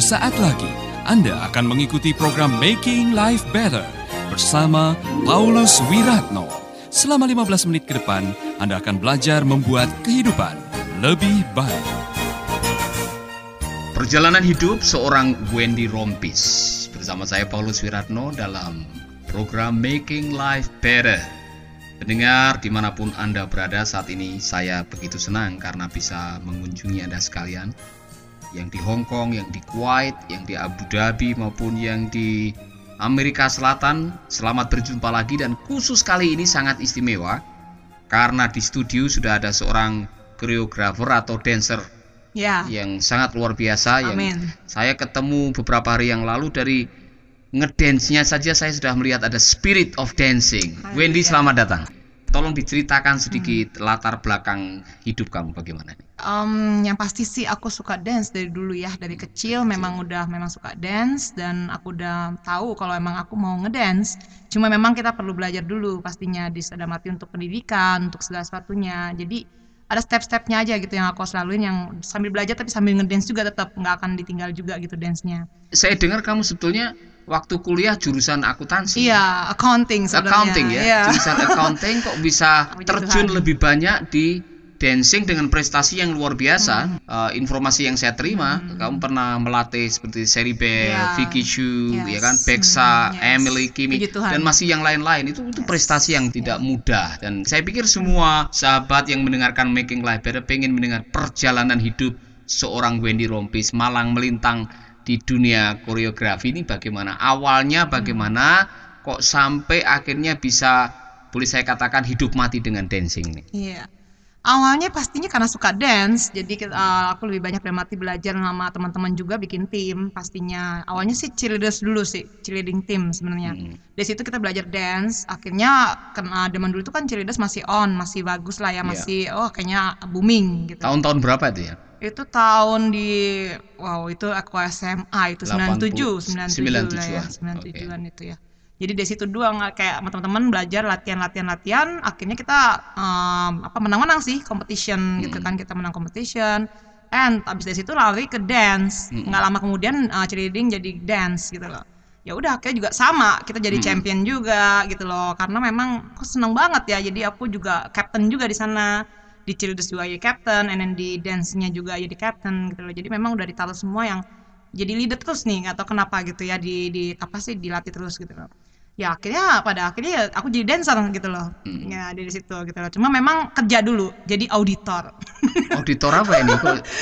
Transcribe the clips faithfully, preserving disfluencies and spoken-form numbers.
Sesaat lagi Anda akan mengikuti program Making Life Better bersama Paulus Wiratno. Selama lima belas menit ke depan, Anda akan belajar membuat kehidupan lebih baik. Perjalanan hidup seorang Wendy Rompis. Bersama saya Paulus Wiratno dalam program Making Life Better. Pendengar, dimanapun Anda berada saat ini, saya begitu senang karena bisa mengunjungi Anda sekalian. Yang di Hong Kong, yang di Kuwait, yang di Abu Dhabi, maupun yang di Amerika Selatan. Selamat berjumpa lagi, dan khusus kali ini sangat istimewa karena di studio sudah ada seorang koreografer atau dancer ya. Yang sangat luar biasa. Amin. Yang saya ketemu beberapa hari yang lalu, dari ngedance-nya saja saya sudah melihat ada spirit of dancing. Hai, Wendy, ya. Selamat datang. Tolong diceritakan sedikit hmm. latar belakang hidup kamu bagaimana? Um, yang pasti sih aku suka dance dari dulu ya, dari kecil memang udah memang suka dance, dan aku udah tahu kalau emang aku mau ngedance. Cuma memang kita perlu belajar dulu pastinya, disadamati untuk pendidikan, untuk segala sepatunya. Jadi ada step-stepnya aja gitu yang aku selaluin, yang sambil belajar tapi sambil ngedance juga, tetap nggak akan ditinggal juga gitu dance-nya. Saya dengar kamu sebetulnya waktu kuliah jurusan akuntansi. Iya, accounting sebenarnya. Accounting ya, yeah. Jurusan accounting kok bisa terjun lebih banyak di dancing dengan prestasi yang luar biasa. hmm. uh, Informasi yang saya terima, hmm. kamu pernah melatih seperti Cherrybelle, yeah. Vicky Chu, yes. ya kan, Beksa, hmm, yes. Emily Kimi, dan masih yang lain-lain. Itu, itu yes. prestasi yang tidak yeah. mudah. Dan saya pikir semua sahabat yang mendengarkan Making Life Better pengen mendengar perjalanan hidup seorang Wendy Rompis malang melintang di dunia koreografi ini. Bagaimana awalnya, bagaimana kok sampai akhirnya bisa, boleh saya katakan, hidup mati dengan dancing nih? Iya, awalnya pastinya karena suka dance. Jadi uh, aku lebih banyak bermati belajar sama teman-teman juga, bikin tim pastinya. Awalnya sih cheerleaders dulu sih, cheerleading team sebenarnya. hmm. Dari situ kita belajar dance. Akhirnya karena zaman dulu itu kan cheerleaders masih on, masih bagus lah ya, masih yeah. oh kayaknya booming gitu. Tahun-tahun berapa itu ya? Itu tahun di, wow itu aku S M A itu sembilan puluh tujuh lah ya, sembilan puluh tujuh-an itu ya. Jadi dari situ doang kayak teman-teman belajar latihan-latihan-latihan, akhirnya kita um, apa menang-menang sih competition hmm. gitu kan, kita menang competition. And abis dari situ lari ke dance. Hmm. Nggak lama kemudian uh, cheerleading jadi dance gitu loh. Ya udah, akhirnya juga sama, kita jadi hmm. champion juga gitu loh, karena memang aku seneng banget ya. Jadi aku juga captain juga di sana. Di cheerleaders juga jadi captain, and then di dance-nya juga jadi captain gitu loh. Jadi memang udah ditaruh semua, yang jadi leader terus nih, nggak tahu kenapa gitu ya, di, di apa sih dilatih terus gitu loh. Ya akhirnya pada akhirnya aku jadi dancer gitu loh. Hmm. Ya dari situ gitu loh. Cuma memang kerja dulu jadi auditor. Auditor apa ini?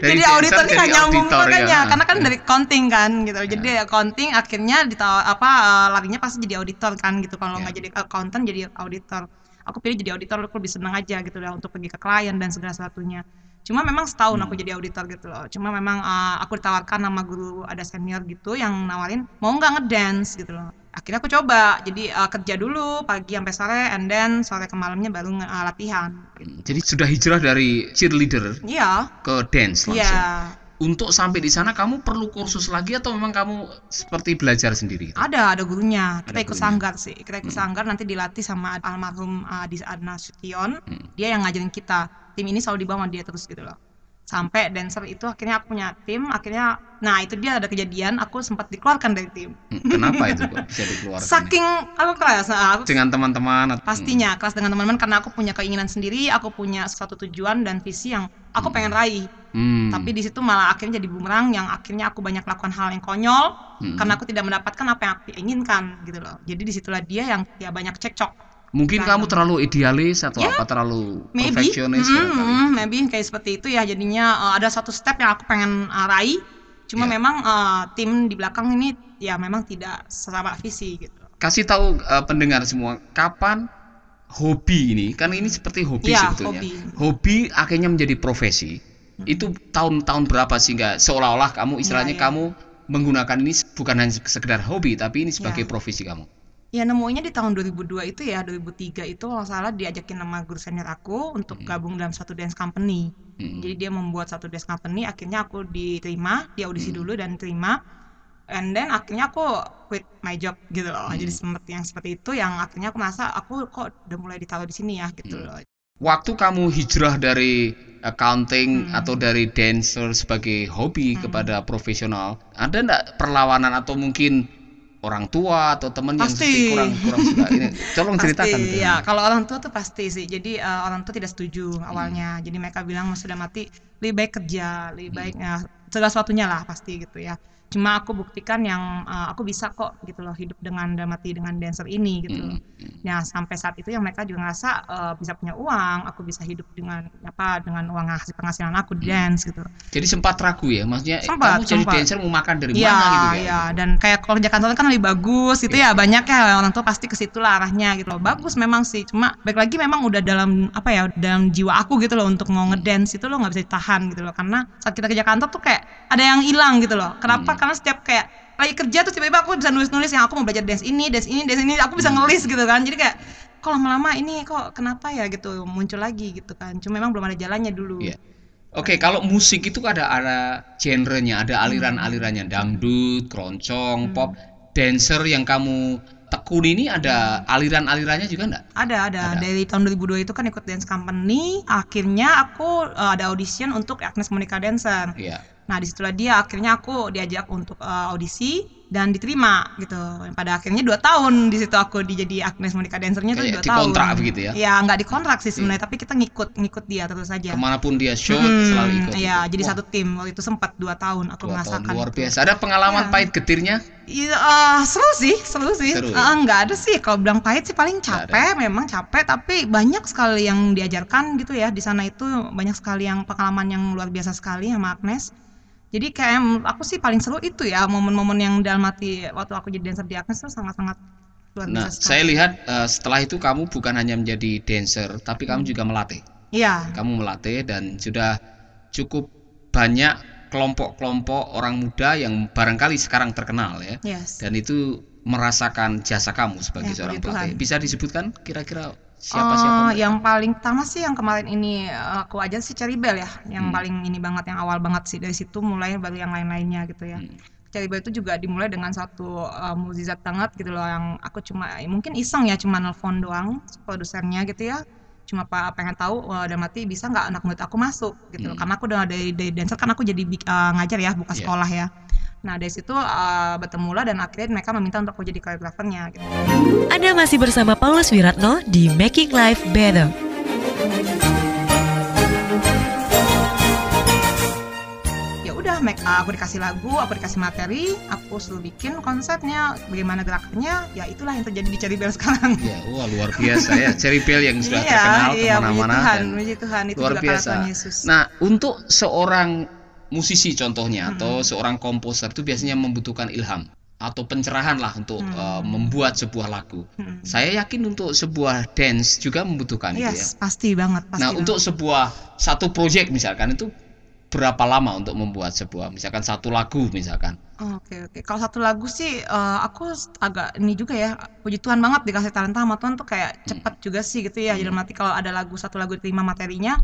Jadi auditor ini nggak nyambung makanya, ya. Karena kan ya. Dari accounting kan gitu loh. Jadi ya. Accounting akhirnya ditawar, apa larinya pasti jadi auditor kan gitu. Kalau nggak ya. Jadi accountant jadi auditor. Aku pilih jadi auditor, aku lebih seneng aja gitu loh, untuk pergi ke klien dan segala satunya. Cuma memang setahun hmm. aku jadi auditor gitu loh. Cuma memang uh, aku ditawarkan sama guru, ada senior gitu yang nawarin, mau nggak ngedance gitu loh. Akhirnya aku coba, jadi uh, kerja dulu pagi sampai sore, and then sore ke malamnya baru uh, latihan. Jadi sudah hijrah dari cheerleader yeah. ke dance langsung. Yeah. Untuk sampai di sana kamu perlu kursus lagi atau memang kamu seperti belajar sendiri? Ada, ada gurunya. Kita ada ikut gurunya. Sanggar sih. Kita ikut hmm. sanggar, nanti dilatih sama almarhum Adis Adna Sution. Hmm. Dia yang ngajarin kita. Tim ini selalu dibawa dia terus gitu loh. Sampai dancer itu akhirnya aku punya tim, akhirnya nah itu dia ada kejadian aku sempat dikeluarkan dari tim. Kenapa itu kok bisa dikeluarkan? Saking aku kelas aku, dengan teman-teman. Pastinya kelas dengan teman-teman, karena aku punya keinginan sendiri, aku punya suatu tujuan dan visi yang aku hmm. pengen raih. Hmm. Tapi di situ malah akhirnya jadi bumerang, yang akhirnya aku banyak lakukan hal yang konyol hmm. karena aku tidak mendapatkan apa yang aku inginkan gitu loh. Jadi disitulah dia yang ya banyak cekcok. Mungkin kamu terlalu idealis atau yeah, apa terlalu perfeksionis gitu. Hmm, maybe kayak seperti itu ya. Jadinya uh, ada satu step yang aku pengen uh, raih. Cuma yeah. memang uh, tim di belakang ini ya memang tidak sama visi gitu. Kasih tahu uh, pendengar semua, kapan hobi ini, kan ini seperti hobi yeah, sebetulnya. Hobi. hobi akhirnya menjadi profesi. Hmm. Itu tahun-tahun berapa sehingga seolah-olah kamu istilahnya yeah, yeah. kamu menggunakan ini bukan hanya sekedar hobi, tapi ini sebagai yeah. profesi kamu. Ya nemuinya di tahun dua ribu dua itu ya, dua ribu tiga itu kalau salah diajakin sama guru senior aku untuk hmm. gabung dalam satu dance company. Hmm. Jadi dia membuat satu dance company, akhirnya aku diterima, dia audisi hmm. dulu dan terima. And then akhirnya aku quit my job gitu loh. Hmm. Jadi seperti yang seperti itu yang akhirnya aku merasa aku kok udah mulai ditaruh di sini ya gitu hmm. loh. waktu kamu hijrah dari accounting hmm. atau dari dancer sebagai hobi hmm. kepada profesional, ada nggak perlawanan atau mungkin orang tua atau teman yang sedikit kurang kurang suka ini? Tolong pasti, ceritakan. Pasti ya, kalau orang tua tuh pasti sih. Jadi uh, orang tua tidak setuju awalnya. Hmm. Jadi mereka bilang sudah mati, lebih baik kerja, lebih baik hmm. ya, segala sesuatunya lah pasti gitu ya. Cuma aku buktikan yang uh, aku bisa kok gitu loh, hidup dengan dan mati dengan dancer ini gitu loh. Mm. Nah sampai saat itu yang mereka juga ngerasa uh, bisa punya uang, aku bisa hidup dengan apa dengan uang hasil penghasilan aku mm. dance gitu. Jadi sempat ragu ya, maksudnya sempat, kamu jadi sempat. dancer mau makan dari ya, mana gitu kan? Iya, dan kayak kalau kerja kantoran kan lebih bagus gitu yeah. ya, banyak ya orang tua pasti ke situ lah arahnya gitu loh. Bagus memang sih, cuma balik lagi memang udah dalam apa ya, dalam jiwa aku gitu loh untuk mau ngedance itu loh nggak bisa ditahan gitu loh, karena saat kita kerja kantor tuh kayak ada yang hilang gitu loh. Kenapa? Mm. Karena setiap kayak lagi kerja tuh tiba-tiba aku bisa nulis-nulis yang aku mau belajar dance ini, dance ini, dance ini, aku bisa ngelis gitu kan. Jadi kayak kok lama-lama ini kok kenapa ya gitu muncul lagi gitu kan. Cuma memang belum ada jalannya dulu. Yeah. Oke, okay, kalau musik itu ada ada genrenya, ada aliran-alirannya, dangdut, keroncong, hmm. pop, dancer yang kamu tekuni ini ada aliran-alirannya juga enggak? Ada, ada, ada. Dari tahun dua ribu dua itu kan ikut dance company, akhirnya aku uh, ada audition untuk Agnes Monica Dancer. Iya. Yeah. Nah disitulah dia akhirnya aku diajak untuk uh, audisi dan diterima gitu. Pada akhirnya dua tahun di situ aku dijadi Agnes Monica dancernya tuh dua tahun. Dikontrak begitu ya? Ya nggak dikontrak sih sebenarnya, hmm. tapi kita ngikut ngikut dia terus saja. Kemanapun dia show hmm, selalu ikut. Iya gitu. Jadi Wah. satu tim waktu itu sempat dua tahun aku merasakan. Luar biasa. Ada pengalaman ya. pahit getirnya? Iya uh, seru sih, seru sih. Seru, ya? uh, nggak ada sih kalau bilang pahit sih, paling capek, memang capek tapi banyak sekali yang diajarkan gitu ya di sana itu, banyak sekali yang pengalaman yang luar biasa sekali sama Agnes. Jadi kayak aku sih paling seru itu ya, momen-momen yang dalam hati waktu aku jadi dancer di Agnes itu sangat-sangat luar biasa. Nah, saya lihat uh, setelah itu kamu bukan hanya menjadi dancer, tapi kamu juga melatih. Iya. Kamu melatih dan sudah cukup banyak kelompok-kelompok orang muda yang barangkali sekarang terkenal ya. Yes. Dan itu merasakan jasa kamu sebagai ya, seorang pelatih. Bisa disebutkan kira-kira siapa-siapa? Uh, yang paling pertama sih yang kemarin ini aku aja sih Cherrybelle ya, yang hmm. paling ini banget, yang awal banget sih, dari situ mulai baru yang lain-lainnya gitu ya. Hmm. Cherrybelle itu juga dimulai dengan satu uh, mukjizat banget gitu loh, yang aku cuma mungkin iseng ya, cuma nelfon doang produsernya gitu ya, cuma pak pengen tahu udah mati bisa nggak anak murid aku masuk gitu hmm. loh, karena aku udah dari, dari dancer kan aku jadi uh, ngajar ya, buka yeah. sekolah ya. Nah dari situ uh, bertemulah dan akhirnya mereka meminta untuk aku jadi koreografernya gitu. Anda masih bersama Paulus Wiratno di Making Life Better. Ya udah, make, uh, aku dikasih lagu, aku dikasih materi, aku suruh bikin konsepnya, bagaimana gerakannya, ya itulah yang terjadi di Cherrybelle sekarang. Ya, wah luar biasa ya, Cherrybelle yang sudah iya, terkenal iya, kemana-mana. Puji Tuhan, puji Tuhan, itu luar biasa. Tuhan Yesus. Nah untuk seorang musisi contohnya hmm. atau seorang komposer itu biasanya membutuhkan ilham atau pencerahan lah untuk hmm. uh, membuat sebuah lagu. Hmm. Saya yakin untuk sebuah dance juga membutuhkan yes, itu ya. Pasti banget. Pasti nah banget. Untuk sebuah satu proyek misalkan itu berapa lama untuk membuat sebuah misalkan satu lagu misalkan? Oke oke, kalau satu lagu sih uh, aku agak ini juga ya, puji Tuhan banget dikasih talenta sama Tuhan tuh kayak cepat hmm. juga sih gitu ya. Hmm. Jadi mati kalau ada lagu satu lagu diterima materinya.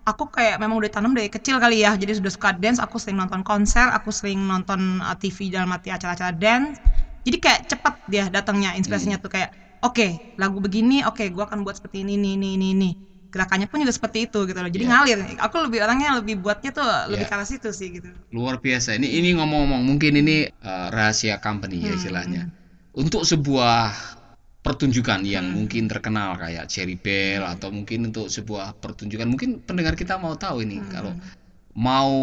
Aku kayak memang udah tanam dari kecil kali ya, jadi sudah suka dance, aku sering nonton konser, aku sering nonton T V dalam arti acara-acara dance. Jadi kayak cepat dia datangnya, inspirasinya hmm. tuh kayak oke, okay, lagu begini, oke, okay, gua akan buat seperti ini, ini, ini, ini, ini. Gerakannya pun juga seperti itu gitu loh, jadi yeah. ngalir. Aku lebih orangnya lebih buatnya tuh yeah. lebih ke arah situ sih gitu. Luar biasa, ini ini ngomong-ngomong mungkin ini uh, rahasia company ya istilahnya. Hmm. Untuk sebuah pertunjukan yang hmm. mungkin terkenal kayak Cherrybelle hmm. atau mungkin untuk sebuah pertunjukan, mungkin pendengar kita mau tahu ini hmm. kalau mau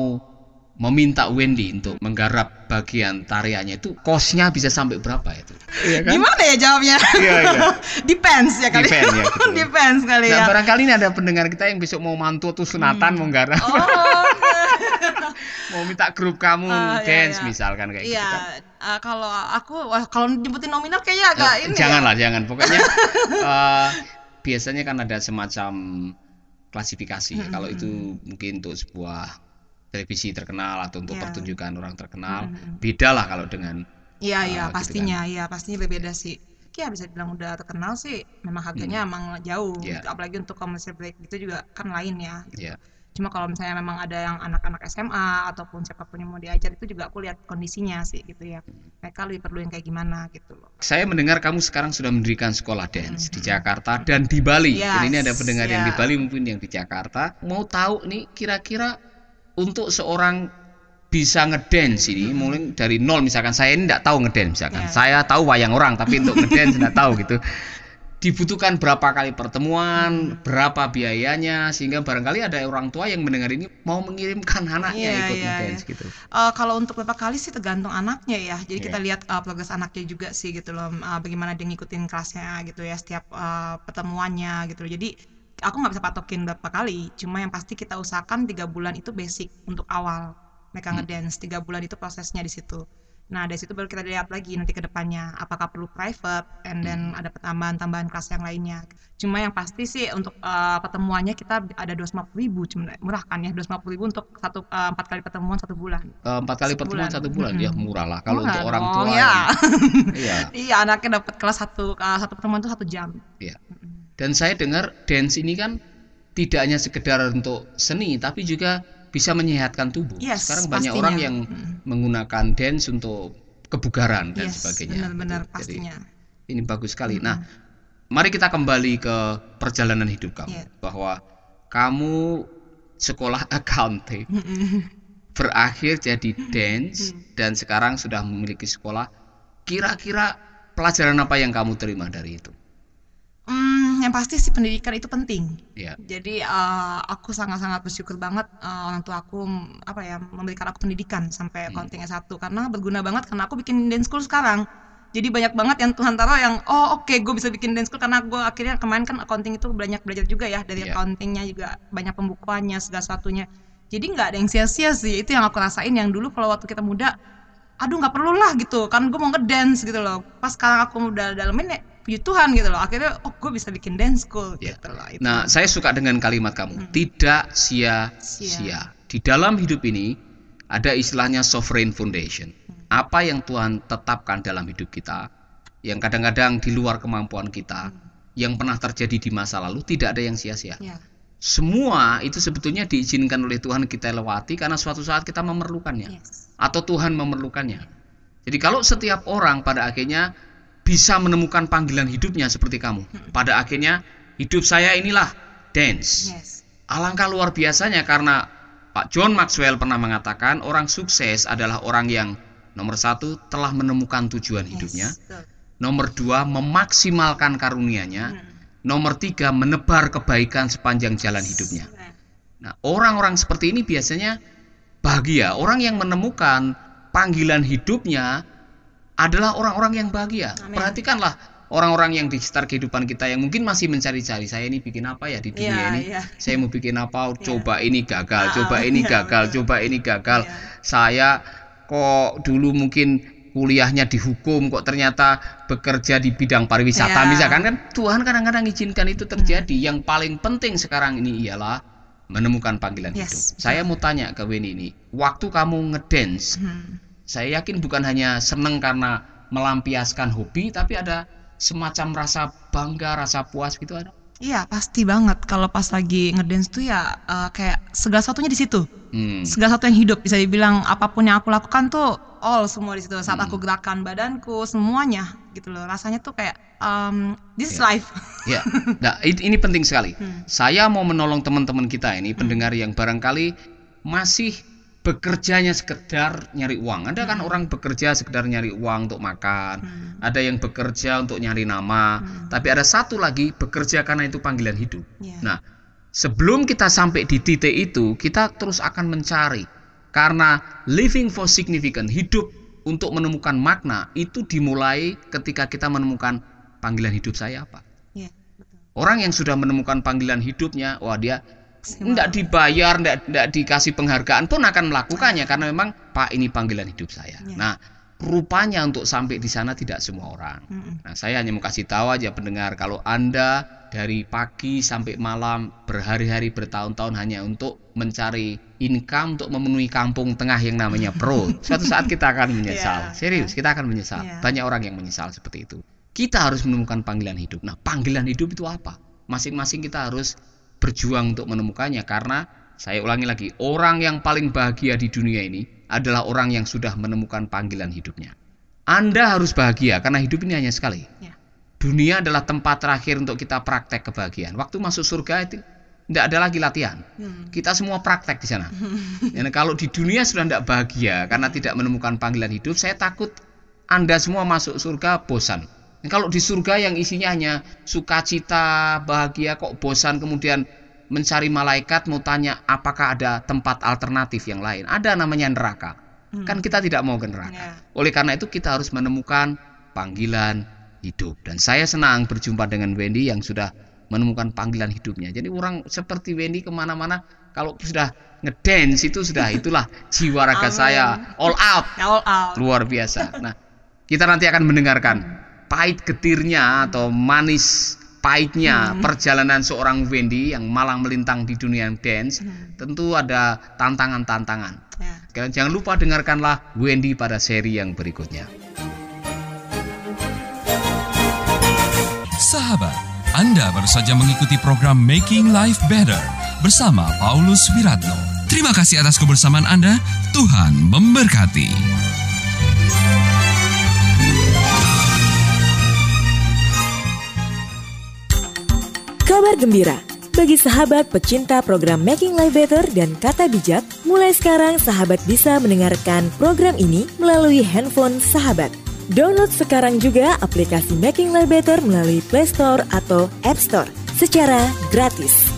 meminta Wendy untuk menggarap bagian tariannya itu kosnya bisa sampai berapa itu? Iya kan? Gimana ya jawabnya? Iya, iya. Depends ya kali. Depends ya. Gitu. Depends kali nah, ya. Nah barangkali ini ada pendengar kita yang besok mau mantu atau sunatan hmm. mau garap. Oh. Mau minta grup kamu uh, dance iya, iya. misalkan kayak iya, gitu kan. Uh, kalau aku wah, kalau nyebutin nominal kayaknya agak eh, ini. Janganlah, ya. jangan. Pokoknya uh, biasanya kan ada semacam klasifikasi. Mm-hmm. Kalau itu mungkin untuk sebuah televisi terkenal atau untuk yeah. pertunjukan orang terkenal, mm-hmm. bedalah kalau dengan Iya, yeah, iya, uh, pastinya. Iya, gitu kan. Pastinya berbeda sih. Ya bisa dibilang udah terkenal sih, memang harganya hmm. emang jauh. Yeah. Gitu. Apalagi untuk commercial break gitu juga kan lain ya. Gitu. Yeah. Cuma kalau misalnya memang ada yang anak-anak S M A ataupun siapapun yang mau diajar, itu juga aku lihat kondisinya sih gitu ya. Mereka lebih perlu yang kayak gimana gitu loh. Saya mendengar kamu sekarang sudah mendirikan sekolah dance hmm. di Jakarta dan di Bali. Yes, jadi ini ada pendengar yeah. yang di Bali mungkin yang di Jakarta. Mau tahu nih kira-kira untuk seorang bisa ngedance ini hmm. mulai dari nol, misalkan saya ini enggak tahu ngedance misalkan. Yeah. Saya tahu wayang orang tapi untuk ngedance enggak tahu gitu. Dibutuhkan berapa kali pertemuan, berapa biayanya, sehingga barangkali ada orang tua yang mendengar ini mau mengirimkan anaknya yeah, ikut yeah, ngedance yeah. gitu. Uh, kalau untuk berapa kali sih tergantung anaknya ya. Jadi yeah. kita lihat uh, progres anaknya juga sih gitu loh, uh, bagaimana dia ngikutin kelasnya gitu ya, setiap uh, pertemuannya gitu loh. Jadi aku nggak bisa patokin berapa kali, cuma yang pasti kita usahakan tiga bulan itu basic untuk awal mereka hmm. ngedance. Tiga bulan itu prosesnya di situ. Nah, dari situ baru kita lihat lagi nanti ke depannya apakah perlu private and then ada tambahan-tambahan kelas yang lainnya. Cuma yang pasti sih untuk uh, pertemuannya kita ada dua ratus lima puluh ribu, cuma murah kan ya, dua ratus lima puluh ribu untuk satu uh, empat kali pertemuan satu bulan. Empat kali pertemuan satu bulan, ya murah lah kalau untuk orang tua. Iya. Iya, anaknya dapat kelas satu uh, satu pertemuan itu satu jam. Iya. Dan saya dengar dance ini kan tidak hanya sekedar untuk seni tapi juga bisa menyehatkan tubuh. Yes, sekarang banyak pastinya. Orang yang hmm. menggunakan dance untuk kebugaran dan yes, sebagainya. Benar-benar pastinya. Jadi, ini bagus sekali. Hmm. Nah, mari kita kembali ke perjalanan hidup kamu, yeah. bahwa kamu sekolah accounting, berakhir jadi dance dan sekarang sudah memiliki sekolah. Kira-kira pelajaran apa yang kamu terima dari itu? Hmm, yang pasti sih pendidikan itu penting. Yeah. Jadi uh, aku sangat-sangat bersyukur banget uh, orang tua aku apa ya memberikan aku pendidikan sampai accounting S satu karena berguna banget karena aku bikin dance school sekarang. Jadi banyak banget yang Tuhan taruh yang oh oke okay, gue bisa bikin dance school karena gue akhirnya kemarin kan accounting itu banyak belajar juga ya dari yeah. accountingnya juga banyak pembukuannya segala sesuatunya. Jadi nggak ada yang sia-sia sih, itu yang aku rasain yang dulu kalau waktu kita muda, aduh nggak perlu lah gitu kan gue mau ngedance gitu loh. Pas sekarang aku udah dalemin ya. Puji Tuhan gitu loh, akhirnya oh gue bisa bikin dance school yeah. gitu loh itu. Nah saya suka dengan kalimat kamu, hmm. tidak sia-sia. Di dalam hidup ini ada istilahnya sovereign foundation. hmm. Apa yang Tuhan tetapkan dalam hidup kita, yang kadang-kadang di luar kemampuan kita, hmm. yang pernah terjadi di masa lalu, tidak ada yang sia-sia. yeah. Semua itu sebetulnya diizinkan oleh Tuhan kita lewati karena suatu saat kita memerlukannya. yes. Atau Tuhan memerlukannya. Jadi kalau setiap orang pada akhirnya bisa menemukan panggilan hidupnya seperti kamu. Pada akhirnya hidup saya inilah dance. Yes. Alangkah luar biasanya karena Pak John Maxwell pernah mengatakan orang sukses adalah orang yang nomor satu telah menemukan tujuan yes. hidupnya, nomor dua memaksimalkan karunianya, hmm. nomor tiga menebar kebaikan sepanjang jalan hidupnya. Nah orang-orang seperti ini biasanya bahagia. Orang yang menemukan panggilan hidupnya adalah orang-orang yang bahagia. Amin. Perhatikanlah orang-orang yang di sekitar kehidupan kita yang mungkin masih mencari-cari, saya ini bikin apa ya di dunia yeah, ini yeah. saya mau bikin apa, coba yeah. ini gagal ah, coba ini yeah, gagal yeah. coba ini gagal yeah. saya kok dulu mungkin kuliahnya di hukum kok ternyata bekerja di bidang pariwisata yeah. misalkan kan. Tuhan kadang-kadang izinkan itu terjadi. hmm. Yang paling penting sekarang ini ialah menemukan panggilan yes. hidup. Saya mau tanya ke Wendy ini, waktu kamu ngedance, hmm. saya yakin bukan hanya seneng karena melampiaskan hobi, tapi ada semacam rasa bangga, rasa puas gitu ada? Iya, pasti banget. Kalau pas lagi ngedance tuh ya uh, kayak segala satunya di situ. Hmm. Segala satu yang hidup bisa dibilang apapun yang aku lakukan tuh all semua di situ. Saat hmm. aku gerakan badanku semuanya gitu loh. Rasanya tuh kayak um, this yeah. life. Iya. Nah, ini penting sekali. Hmm. Saya mau menolong teman-teman kita ini pendengar hmm. yang barangkali masih bekerjanya sekedar nyari uang. Ada kan hmm. orang bekerja sekedar nyari uang untuk makan, hmm. ada yang bekerja untuk nyari nama, hmm. tapi ada satu lagi bekerja karena itu panggilan hidup. yeah. Nah, sebelum kita sampai di titik itu, kita terus akan mencari. Karena living for significant, hidup untuk menemukan makna, itu dimulai ketika kita menemukan panggilan hidup saya apa. yeah. Orang yang sudah menemukan panggilan hidupnya, wah dia tidak dibayar, tidak dikasih penghargaan pun akan melakukannya karena memang Pak ini panggilan hidup saya. Ya. Nah, rupanya untuk sampai di sana tidak semua orang. Mm-mm. Nah, saya hanya mau kasih tahu aja pendengar, kalau Anda dari pagi sampai malam berhari-hari bertahun-tahun hanya untuk mencari income untuk memenuhi kampung tengah yang namanya perut, suatu saat kita akan menyesal. Yeah. Serius, kita akan menyesal. Yeah. Banyak orang yang menyesal seperti itu. Kita harus menemukan panggilan hidup. Nah, panggilan hidup itu apa? Masing-masing kita harus berjuang untuk menemukannya karena Saya ulangi lagi, orang yang paling bahagia di dunia ini adalah orang yang sudah menemukan panggilan hidupnya. Anda harus bahagia karena hidup ini hanya sekali. Ya. Dunia adalah tempat terakhir untuk kita praktek kebahagiaan. Waktu masuk surga itu tidak ada lagi latihan. Hmm. Kita semua praktek di sana. Dan kalau di dunia sudah tidak bahagia karena tidak menemukan panggilan hidup, saya takut Anda semua masuk surga bosan. Dan kalau di surga yang isinya hanya sukacita, bahagia, kok bosan kemudian mencari malaikat mau tanya apakah ada tempat alternatif yang lain. Ada namanya neraka. Hmm. Kan kita tidak mau ke neraka. Yeah. Oleh karena itu kita harus menemukan panggilan hidup. Dan saya senang berjumpa dengan Wendy yang sudah menemukan panggilan hidupnya. Jadi orang seperti Wendy kemana-mana kalau sudah ngedance itu sudah itulah jiwa raga saya. All out. All out. Luar biasa. Nah, kita nanti akan mendengarkan pahit getirnya atau manis pahitnya hmm. perjalanan seorang Wendy yang malang melintang di dunia dance. Hmm. Tentu ada tantangan-tantangan. Ya. Sekarang jangan lupa dengarkanlah Wendy pada seri yang berikutnya. Sahabat, Anda baru saja mengikuti program Making Life Better bersama Paulus Wiratno. Terima kasih atas kebersamaan Anda. Tuhan memberkati. Kabar gembira bagi sahabat pecinta program Making Life Better dan Kata Bijak, mulai sekarang sahabat bisa mendengarkan program ini melalui handphone sahabat. Download sekarang juga aplikasi Making Life Better melalui Play Store atau App Store secara gratis.